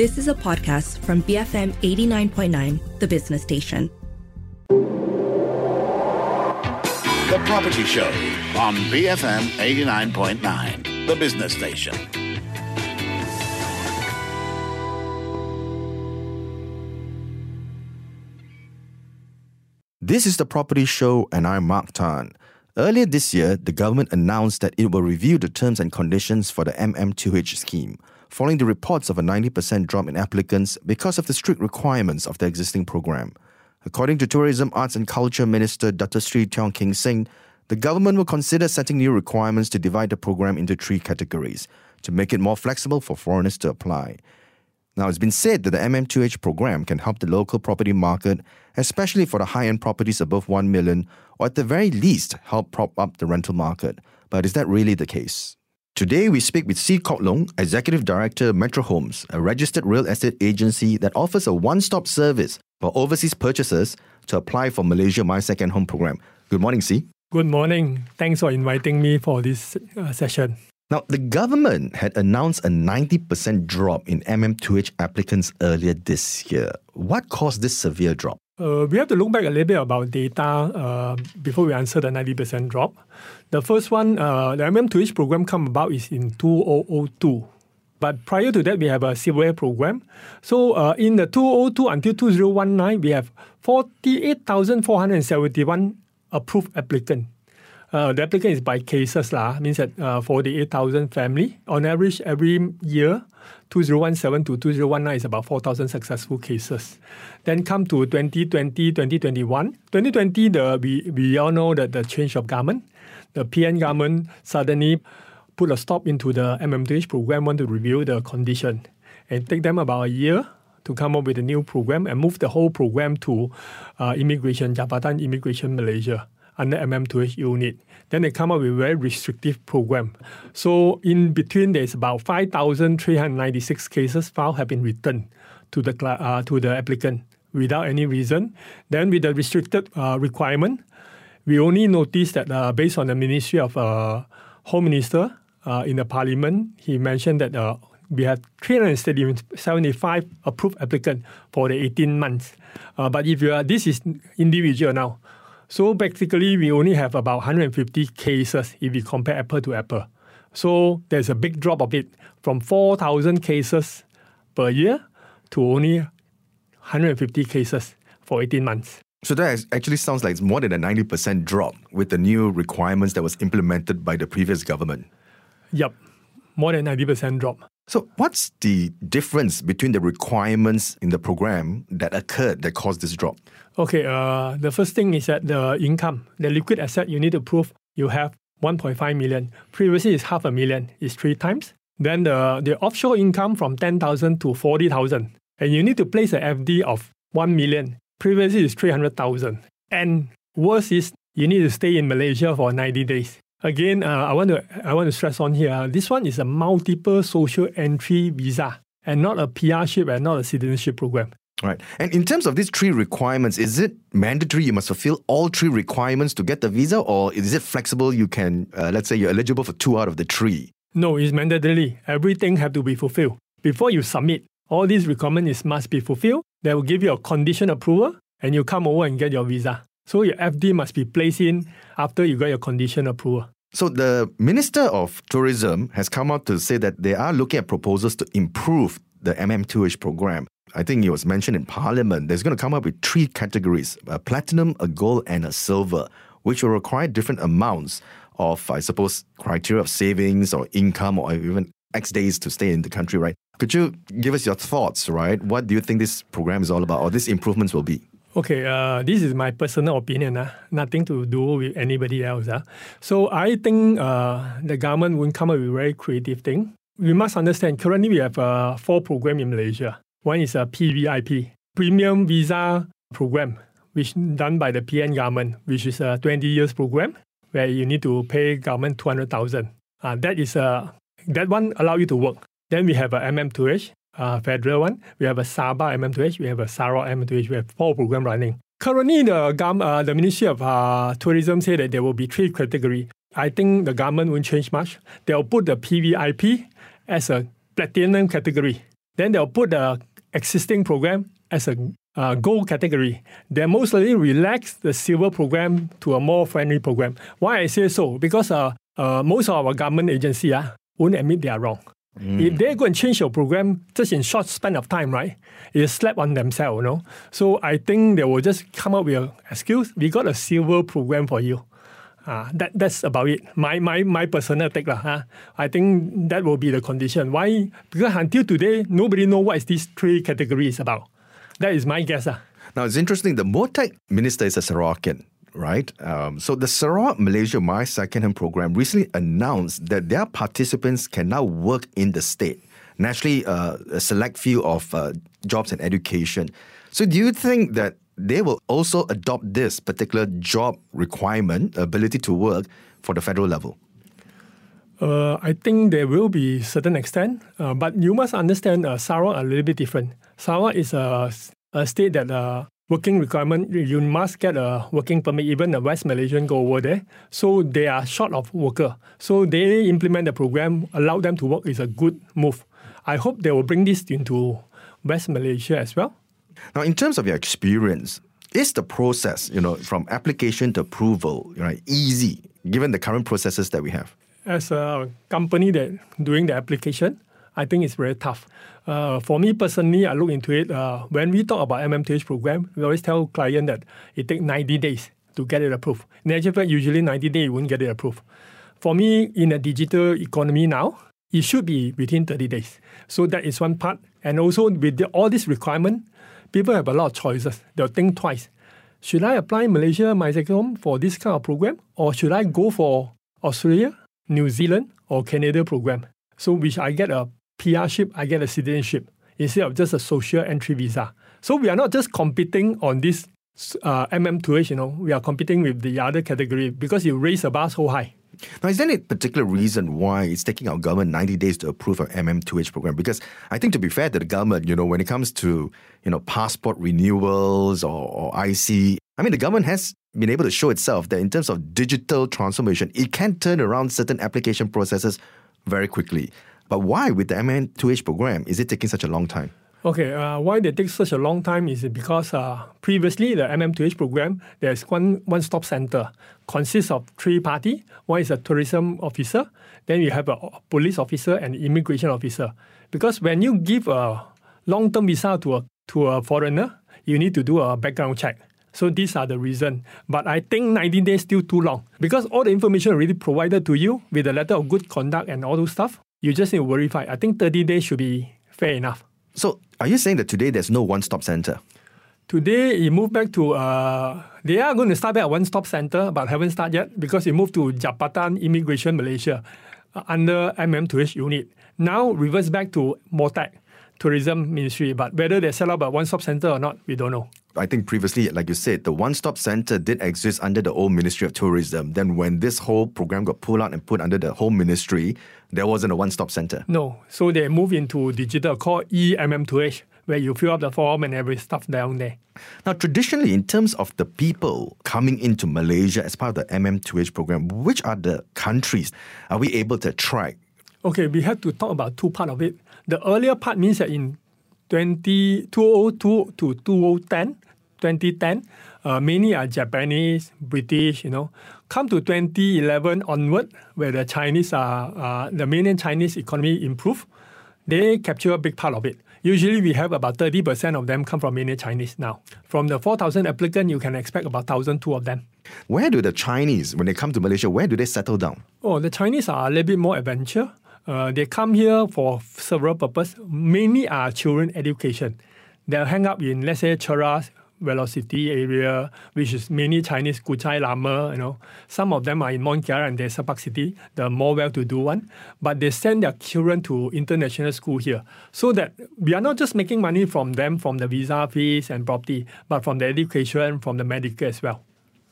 This is a podcast from BFM 89.9, The Business Station. The Property Show on BFM 89.9, The Business Station. This is The Property Show and I'm Mark Tan. Earlier this year, the government announced that it will review the terms and conditions for the MM2H scheme, following the reports of a 90% drop in applicants because of the strict requirements of the existing program. According to Tourism, Arts and Culture Minister Datuk Seri Tiong King Sing, the government will consider setting new requirements to divide the program into three categories to make it more flexible for foreigners to apply. Now, it's been said that the MM2H program can help the local property market, especially for the high-end properties above 1 million, or at the very least, help prop up the rental market. But is that really the case? Today, we speak with See Kok Long, Executive Director, Metro Homes, a registered real estate agency that offers a one-stop service for overseas purchasers to apply for Malaysia My Second Home Program. Good morning, See. Good morning. Thanks for inviting me for this session. Now, the government had announced a 90% drop in MM2H applicants earlier this year. What caused this severe drop? We have to look back a little bit about data before we answer the 90% drop. The first one, the MM2H program come about is in 2002. But prior to that, we have a COA program. So in the 2002 until 2019, we have 48,471 approved applicants. The applicant is by cases, means that 48,000 family. On average, every year, 2017 to 2019 is about 4,000 successful cases. Then come to 2020, 2021. 2020, we all know that the change of government, the PN government suddenly put a stop into the MM2H program, want to review the condition. And take them about a year to come up with a new program and move the whole program to immigration, Jabatan Immigration Malaysia, under MM2H unit. Then they come up with a very restrictive program. So in between, there's about 5,396 cases filed have been returned to the applicant without any reason. Then with the restricted requirement, we only noticed that based on the Ministry of Home Minister in the Parliament, he mentioned that we have 375 approved applicants for the 18 months. But if you are, this is individual now. So basically, we only have about 150 cases if we compare apple to apple. So there's a big drop of it from 4,000 cases per year to only 150 cases for 18 months. So that actually sounds like it's more than a 90% drop with the new requirements that was implemented by the previous government. Yep, more than 90% drop. So what's the difference between the requirements in the program that occurred that caused this drop? Okay, the first thing is that the income, the liquid asset, you need to prove you have 1.5 million. Previously, it's half a million. It's 3 times. Then the offshore income from 10,000 to 40,000. And you need to place an FD of 1 million. Previously, it's 300,000. And worse is you need to stay in Malaysia for 90 days. Again, I want to stress on here, this one is a multiple social entry visa and not a PR-ship and not a citizenship program. Right. And in terms of these 3 requirements, is it mandatory you must fulfill all 3 requirements to get the visa, or is it flexible? You can, let's say you're eligible for 2 out of the 3. No, it's mandatory. Everything have to be fulfilled. Before you submit, all these requirements must be fulfilled. They will give you a condition approval and you come over and get your visa. So your FD must be placed in after you got your condition approval. So the Minister of Tourism has come out to say that they are looking at proposals to improve the MM2H program. I think it was mentioned in Parliament. There's going to come up with 3 categories, a platinum, a gold and a silver, which will require different amounts of, I suppose, criteria of savings or income or even X days to stay in the country, right? Could you give us your thoughts, right? What do you think this program is all about or these improvements will be? Okay, this is my personal opinion. Nothing to do with anybody else. So I think the government will come up with a very creative thing. We must understand, currently we have 4 programs in Malaysia. One is a PVIP, Premium Visa Program, which done by the PN government, which is a 20 years program where you need to pay government 200,000. That one allow you to work. Then we have a MM2H. Federal one. We have a Sabah MM2H. We have a Sarawak MM2H. We have 4 programs running. Currently, the Ministry of Tourism said that there will be 3 categories. I think the government won't change much. They'll put the PVIP as a platinum category. Then they'll put the existing program as a gold category. They mostly relax the silver program to a more friendly program. Why I say so? Because most of our government agencies won't admit they are wrong. If they go and change your program just in short span of time, right, it's slap on themselves, you know. So I think they will just come up with an excuse. We got a silver program for you. That's about it. My personal take. I think that will be the condition. Why? Because until today, nobody knows what is these three categories about. That is my guess. Now, it's interesting. The MoTaC minister is a Sarawakian, right? So the Sarawak Malaysia My Second Home Program recently announced that their participants can now work in the state. Naturally, a select few of jobs and education. So do you think that they will also adopt this particular job requirement, ability to work, for the federal level? I think there will be certain extent. But you must understand Sarawak a little bit different. Sarawak is a state that working requirement, you must get a working permit. Even the West Malaysian go over there. So they are short of worker. So they implement the program, allow them to work is a good move. I hope they will bring this into West Malaysia as well. Now, in terms of your experience, is the process, you know, from application to approval, right, easy, given the current processes that we have? As a company that doing the application, I think it's very tough. For me personally, I look into it. When we talk about MM2H program, we always tell client that it takes 90 days to get it approved. In actual fact, usually 90 days, you won't get it approved. For me, in a digital economy now, it should be within 30 days. So that is one part. And also, with all this requirement, people have a lot of choices. They'll think twice. Should I apply Malaysia My Second Home for this kind of program? Or should I go for Australia, New Zealand, or Canada program? So which I get a PR-ship, I get a citizenship, instead of just a social entry visa. So we are not just competing on this MM2H, you know. We are competing with the other category because you raise the bar so high. Now, is there any particular reason why it's taking our government 90 days to approve our MM2H program? Because I think, to be fair to the government, you know, when it comes to, you know, passport renewals or IC, I mean, the government has been able to show itself that in terms of digital transformation, it can turn around certain application processes very quickly. But why, with the MM2H program, is it taking such a long time? Okay, why they take such a long time is because previously the MM2H program, there's one-stop center. Consists of three parties. One is a tourism officer. Then you have a police officer and immigration officer. Because when you give a long-term visa to a foreigner, you need to do a background check. So these are the reasons. But I think 90 days is still too long. Because all the information already provided to you with the letter of good conduct and all those stuff, you just need to verify. I think 30 days should be fair enough. So, are you saying that today there's no one-stop center? Today, it moved back to... they are going to start back at one-stop center, but haven't started yet because it moved to Jabatan Immigration Malaysia under MM2H unit. Now, reverse back to MoTaC, Tourism Ministry. But whether they set up a one-stop center or not, we don't know. I think previously, like you said, the one-stop center did exist under the old Ministry of Tourism. Then when this whole program got pulled out and put under the Home Ministry, there wasn't a one-stop center. No. So they moved into digital called EMM2H, where you fill up the form and every stuff down there. Now, traditionally, in terms of the people coming into Malaysia as part of the MM2H program, which are the countries are we able to attract? Okay, we have to talk about two parts of it. The earlier part means that in 2002 to 2010, many are Japanese, British, you know. Come to 2011 onward, where the Chinese are, the mainland Chinese economy improved, they capture a big part of it. Usually we have about 30% of them come from mainland Chinese now. From the 4,000 applicants, you can expect about 1,200 of them. Where do the Chinese, when they come to Malaysia, where do they settle down? Oh, the Chinese are a little bit more adventure. They come here for several purposes. Mainly are children education. They'll hang up in, let's say, Cheras, Velocity area, which is mainly Chinese, Kuchai Lama, you know. Some of them are in Mont Kiara and Desa ParkCity, the more well-to-do one. But they send their children to international school here so that we are not just making money from them, from the visa fees and property, but from the education, from the medical as well.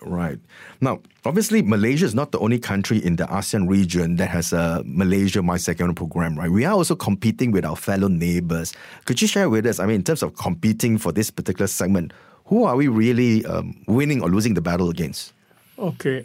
Right. Now, obviously, Malaysia is not the only country in the ASEAN region that has a Malaysia My Second Home program, right? We are also competing with our fellow neighbours. Could you share with us, I mean, in terms of competing for this particular segment, who are we really winning or losing the battle against? Okay,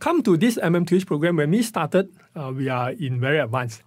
come to this MM2H program. When we started, we are in very advanced.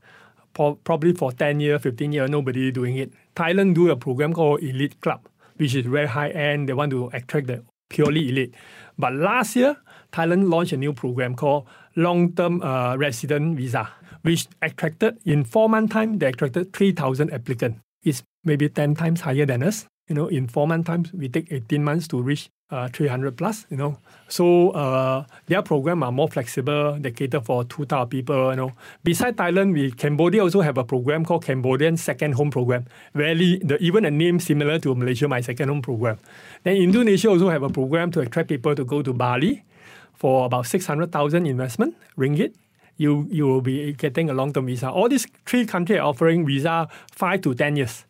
probably for 10 years, 15 years, nobody doing it. Thailand do a program called Elite Club, which is very high-end. They want to attract the purely elite. But last year, Thailand launched a new program called Long-Term Resident Visa, which attracted, in 4 months' time, they attracted 3,000 applicants. It's maybe 10 times higher than us. You know, in 4 months' time, we take 18 months to reach 300 plus, you know. So their program are more flexible. They cater for 2,000 people, you know. Besides Thailand, Cambodia also have a program called Cambodian Second Home Program. Really, even a name similar to Malaysia, My Second Home Program. Then Indonesia also have a program to attract people to go to Bali for about 600,000 investment ringgit. You will be getting a long-term visa. All these three countries are offering visa 5 to 10 years.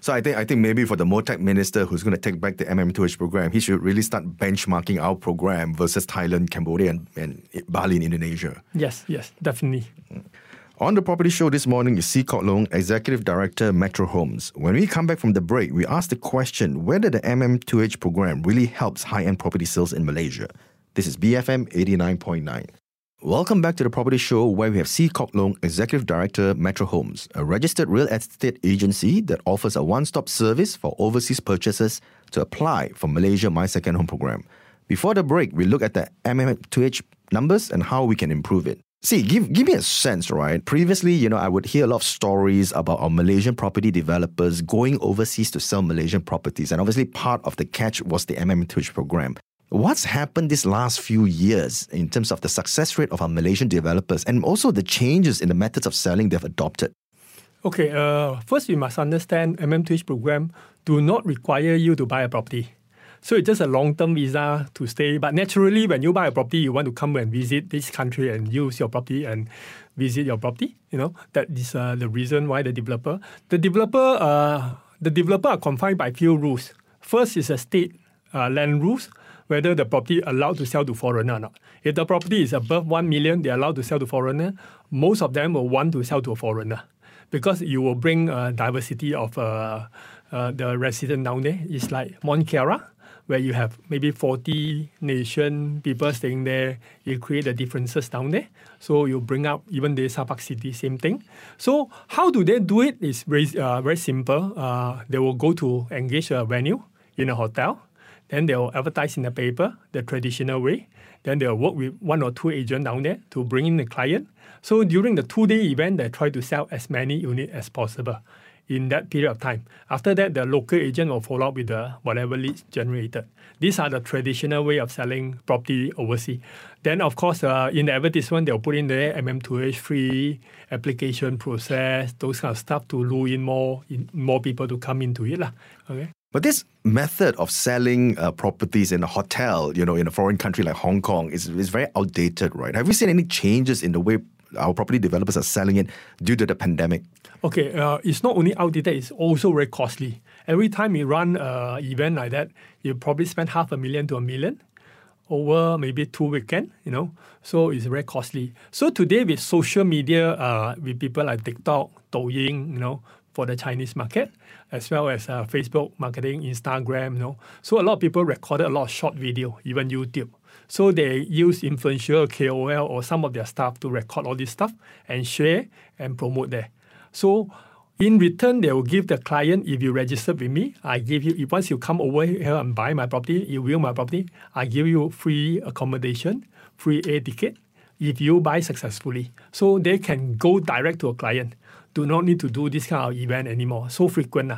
So I think maybe for the MoTaC minister who's going to take back the MM2H program, he should really start benchmarking our program versus Thailand, Cambodia, and Bali in Indonesia. Yes, yes, definitely. On the property show this morning is See Kok Long, Executive Director, Metro Homes. When we come back from the break, we ask the question whether the MM2H program really helps high-end property sales in Malaysia. This is BFM 89.9. Welcome back to the Property Show, where we have See Kok Long, Executive Director, Metro Homes, a registered real estate agency that offers a one-stop service for overseas purchases to apply for Malaysia My Second Home Program. Before the break, we look at the MM2H numbers and how we can improve it. See, give me a sense, right? Previously, you know, I would hear a lot of stories about our Malaysian property developers going overseas to sell Malaysian properties, and obviously part of the catch was the MM2H program. What's happened these last few years in terms of the success rate of our Malaysian developers and also the changes in the methods of selling they've adopted? Okay, first we must understand MM2H program do not require you to buy a property. So it's just a long-term visa to stay. But naturally, when you buy a property, you want to come and visit this country and use your property and visit your property. You know, that is the reason why the developer are confined by few rules. First is the state land rules, whether the property allowed to sell to foreigner or not. If the property is above 1 million, they're allowed to sell to foreigner. Most of them will want to sell to a foreigner because you will bring diversity of the resident down there. It's like Mont Kiara, where you have maybe 40 nation people staying there. You create the differences down there. So you bring up even Desa ParkCity, same thing. So how do they do it? It's very simple. They will go to engage a venue in a hotel. Then they'll advertise in the paper, the traditional way. Then they'll work with one or two agents down there to bring in the client. So during the 2-day event, they try to sell as many units as possible in that period of time. After that, the local agent will follow up with the whatever leads generated. These are the traditional way of selling property overseas. Then, of course, in the advertisement, they'll put in the MM2H free application process, those kind of stuff to lure in more people to come into it. Okay. But this method of selling properties in a hotel, you know, in a foreign country like Hong Kong is very outdated, right? Have you seen any changes in the way our property developers are selling it due to the pandemic? Okay, it's not only outdated, it's also very costly. Every time you run an event like that, you probably spend $500,000 to $1 million over maybe 2 weekends, you know. So it's very costly. So today with social media, with people like TikTok, Douyin, you know, for the Chinese market, as well as Facebook marketing, Instagram, you know. So a lot of people recorded a lot of short video, even YouTube. So they use influencer, KOL, or some of their staff to record all this stuff and share and promote there. So in return, they will give the client, if you register with me, I give you, once you come over here and buy my property, you view my property, I give you free accommodation, free air ticket, if you buy successfully. So they can go direct to a client. Do not need to do this kind of event anymore, so frequent.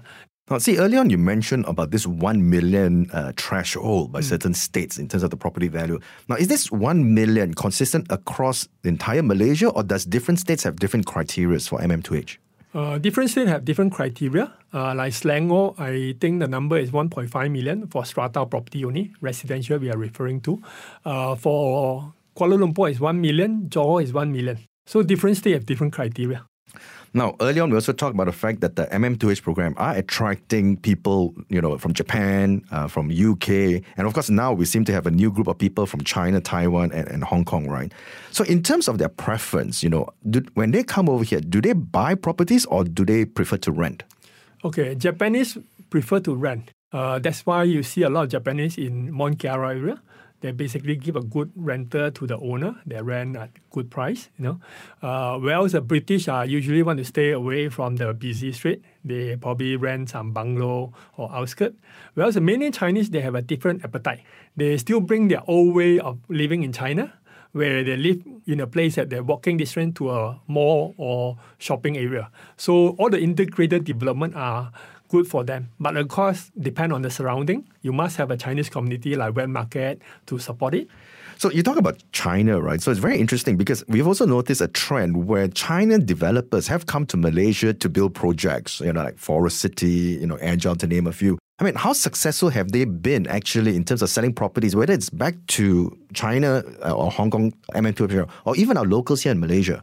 Now, see, earlier on you mentioned about this 1 million threshold by certain states in terms of the property value. Now, is this 1 million consistent across the entire Malaysia, or does different states have different criteria for MM2H? Different states have different criteria. Like Selangor, I think the number is 1.5 million for strata property only, residential we are referring to. For Kuala Lumpur is 1 million, Johor is 1 million. So different states have different criteria. Now, earlier on, we also talked about the fact that the MM2H program are attracting people, you know, from Japan, from UK, and of course now we seem to have a new group of people from China, Taiwan, and Hong Kong, right? So in terms of their preference, you know, when they come over here, do they buy properties or do they prefer to rent? Okay, Japanese prefer to rent. That's why you see a lot of Japanese in Mont Kiara area. They basically give a good renter to the owner. They rent at good price, you know. Whereas the British usually want to stay away from the busy street. They probably rent some bungalow or outskirt. Whereas the mainland Chinese, they have a different appetite. They still bring their old way of living in China, where they live in a place that they're walking distance to a mall or shopping area. So all the integrated development are good for them. But of course, depend on the surrounding. You must have a Chinese community like wet market to support it. So you talk about China, right? So it's very interesting because we've also noticed a trend where China developers have come to Malaysia to build projects, you know, like Forest City, you know, Agile, to name a few. I mean, how successful have they been actually in terms of selling properties, whether it's back to China or Hong Kong, MM2H, or even our locals here in Malaysia?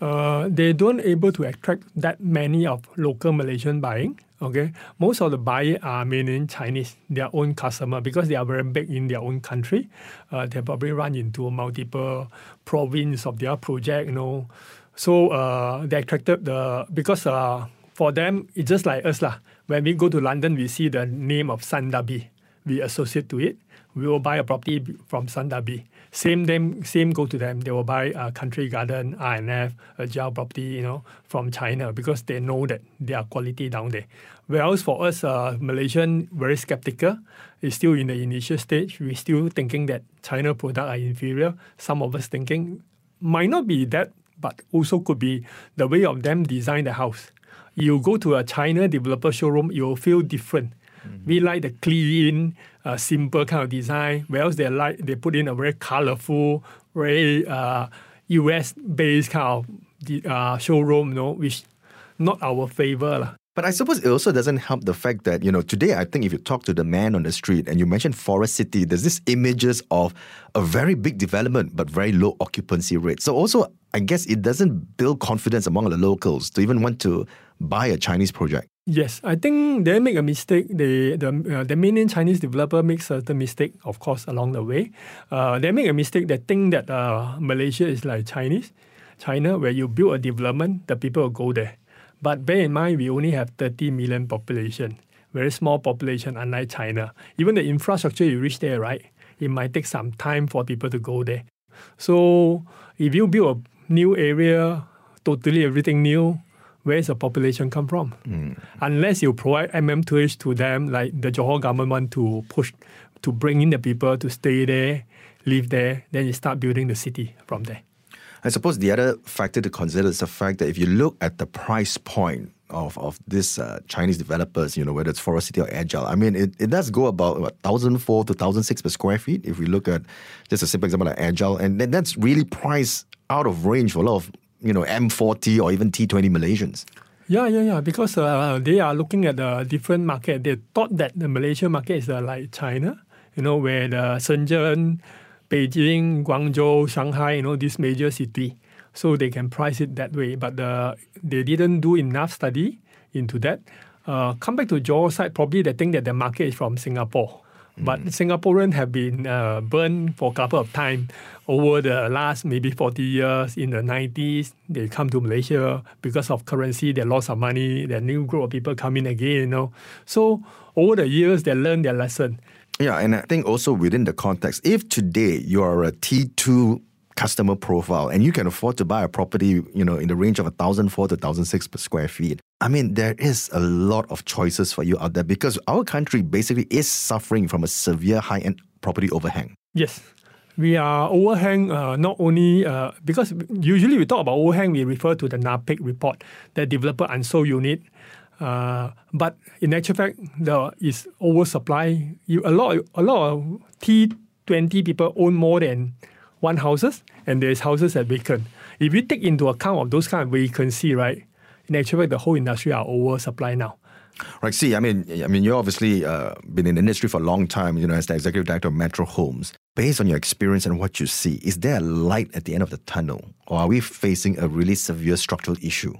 They don't able to attract that many of local Malaysian buying. Okay, most of the buyers are mainland Chinese, their own customer, because they are very big in their own country. They probably run into multiple provinces of their project, you know. So they attracted because for them, it's just like us lah. When we go to London, we see the name of Sandabi. We associate to it. We will buy a property from Sandabi. Same go to them. They will buy a Country Garden, RNF, Agile property, you know, from China because they know that they are quality down there. Whereas for us, Malaysian, very skeptical. It's still in the initial stage. We're still thinking that China products are inferior. Some of us thinking might not be that, but also could be the way of them design the house. You go to a China developer showroom, you'll feel different. We like the clean, simple kind of design. Whereas they put in a very colorful, very US-based kind of showroom, you know, which not our favor lah. But I suppose it also doesn't help the fact that, you know, today I think if you talk to the man on the street and you mentioned Forest City, there's this images of a very big development but very low occupancy rate. So also, I guess it doesn't build confidence among the locals to even want to buy a Chinese project. Yes, I think they make a mistake. The mainland Chinese developer makes certain mistake, of course, along the way. They make a mistake. They think that Malaysia is like China, where you build a development, the people will go there. But bear in mind, we only have 30 million population, very small population, unlike China. Even the infrastructure you reach there, right? It might take some time for people to go there. So if you build a new area, totally everything new, where is the population come from? Unless you provide MM2H to them, like the Johor government want to push, to bring in the people to stay there, live there, then you start building the city from there. I suppose the other factor to consider is the fact that if you look at the price point of this Chinese developers, you know, whether it's Forest City or Agile, I mean, it does go about what, 1,004 to 1,006 per square feet if we look at just a simple example like Agile. And that's really priced out of range for a lot of, you know, M40 or even T20 Malaysians. Yeah. Because they are looking at the different market. They thought that the Malaysian market is like China, you know, where the Shenzhen, Beijing, Guangzhou, Shanghai, you know, this major city. So they can price it that way. But they didn't do enough study into that. Come back to Johor side, probably they think that the market is from Singapore. But Singaporeans have been burned for a couple of times over the last maybe 40 years. In the 90s, they come to Malaysia because of currency. They lost some money. The new group of people come in again, you know. So over the years, they learned their lesson. Yeah, and I think also within the context, if today you are a T2 customer profile and you can afford to buy a property, you know, in the range of 1,004 to 1,006 per square feet, I mean, there is a lot of choices for you out there because our country basically is suffering from a severe high-end property overhang. Yes, we are overhang not only because usually we talk about overhang, we refer to the NAPIC report, the developer unsold unit. But in actual fact, there is oversupply. A lot of T20 people own more than one houses, and there's houses that vacant. If you take into account of those kind of vacancy, right, in actual fact, the whole industry are oversupply now. Right, see, I mean, you've obviously been in the industry for a long time, you know, as the executive director of Metro Homes. Based on your experience and what you see, is there a light at the end of the tunnel, or are we facing a really severe structural issue?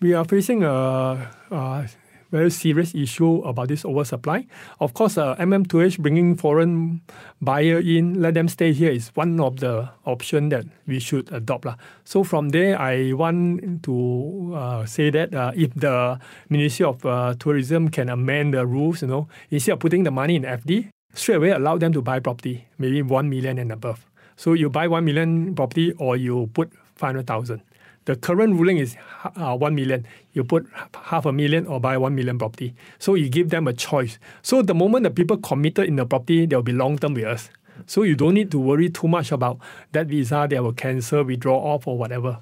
We are facing a very serious issue about this oversupply. Of course, MM2H bringing foreign buyer in, let them stay here is one of the options that we should adopt lah. So from there, I want to say that if the Ministry of Tourism can amend the rules, you know, instead of putting the money in FD, straight away allowed them to buy property, maybe 1 million and above. So you buy 1 million property or you put 500,000. The current ruling is 1 million. You put half a million or buy 1 million property. So you give them a choice. So the moment the people committed in the property, they'll be long-term with us. So you don't need to worry too much about that visa. They will cancel, withdraw off or whatever.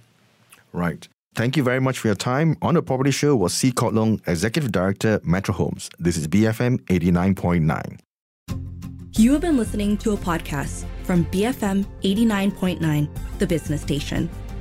Right. Thank you very much for your time. On the Property Show was See Kok Long, Executive Director, Metro Homes. This is BFM 89.9. You have been listening to a podcast from BFM 89.9, the business station.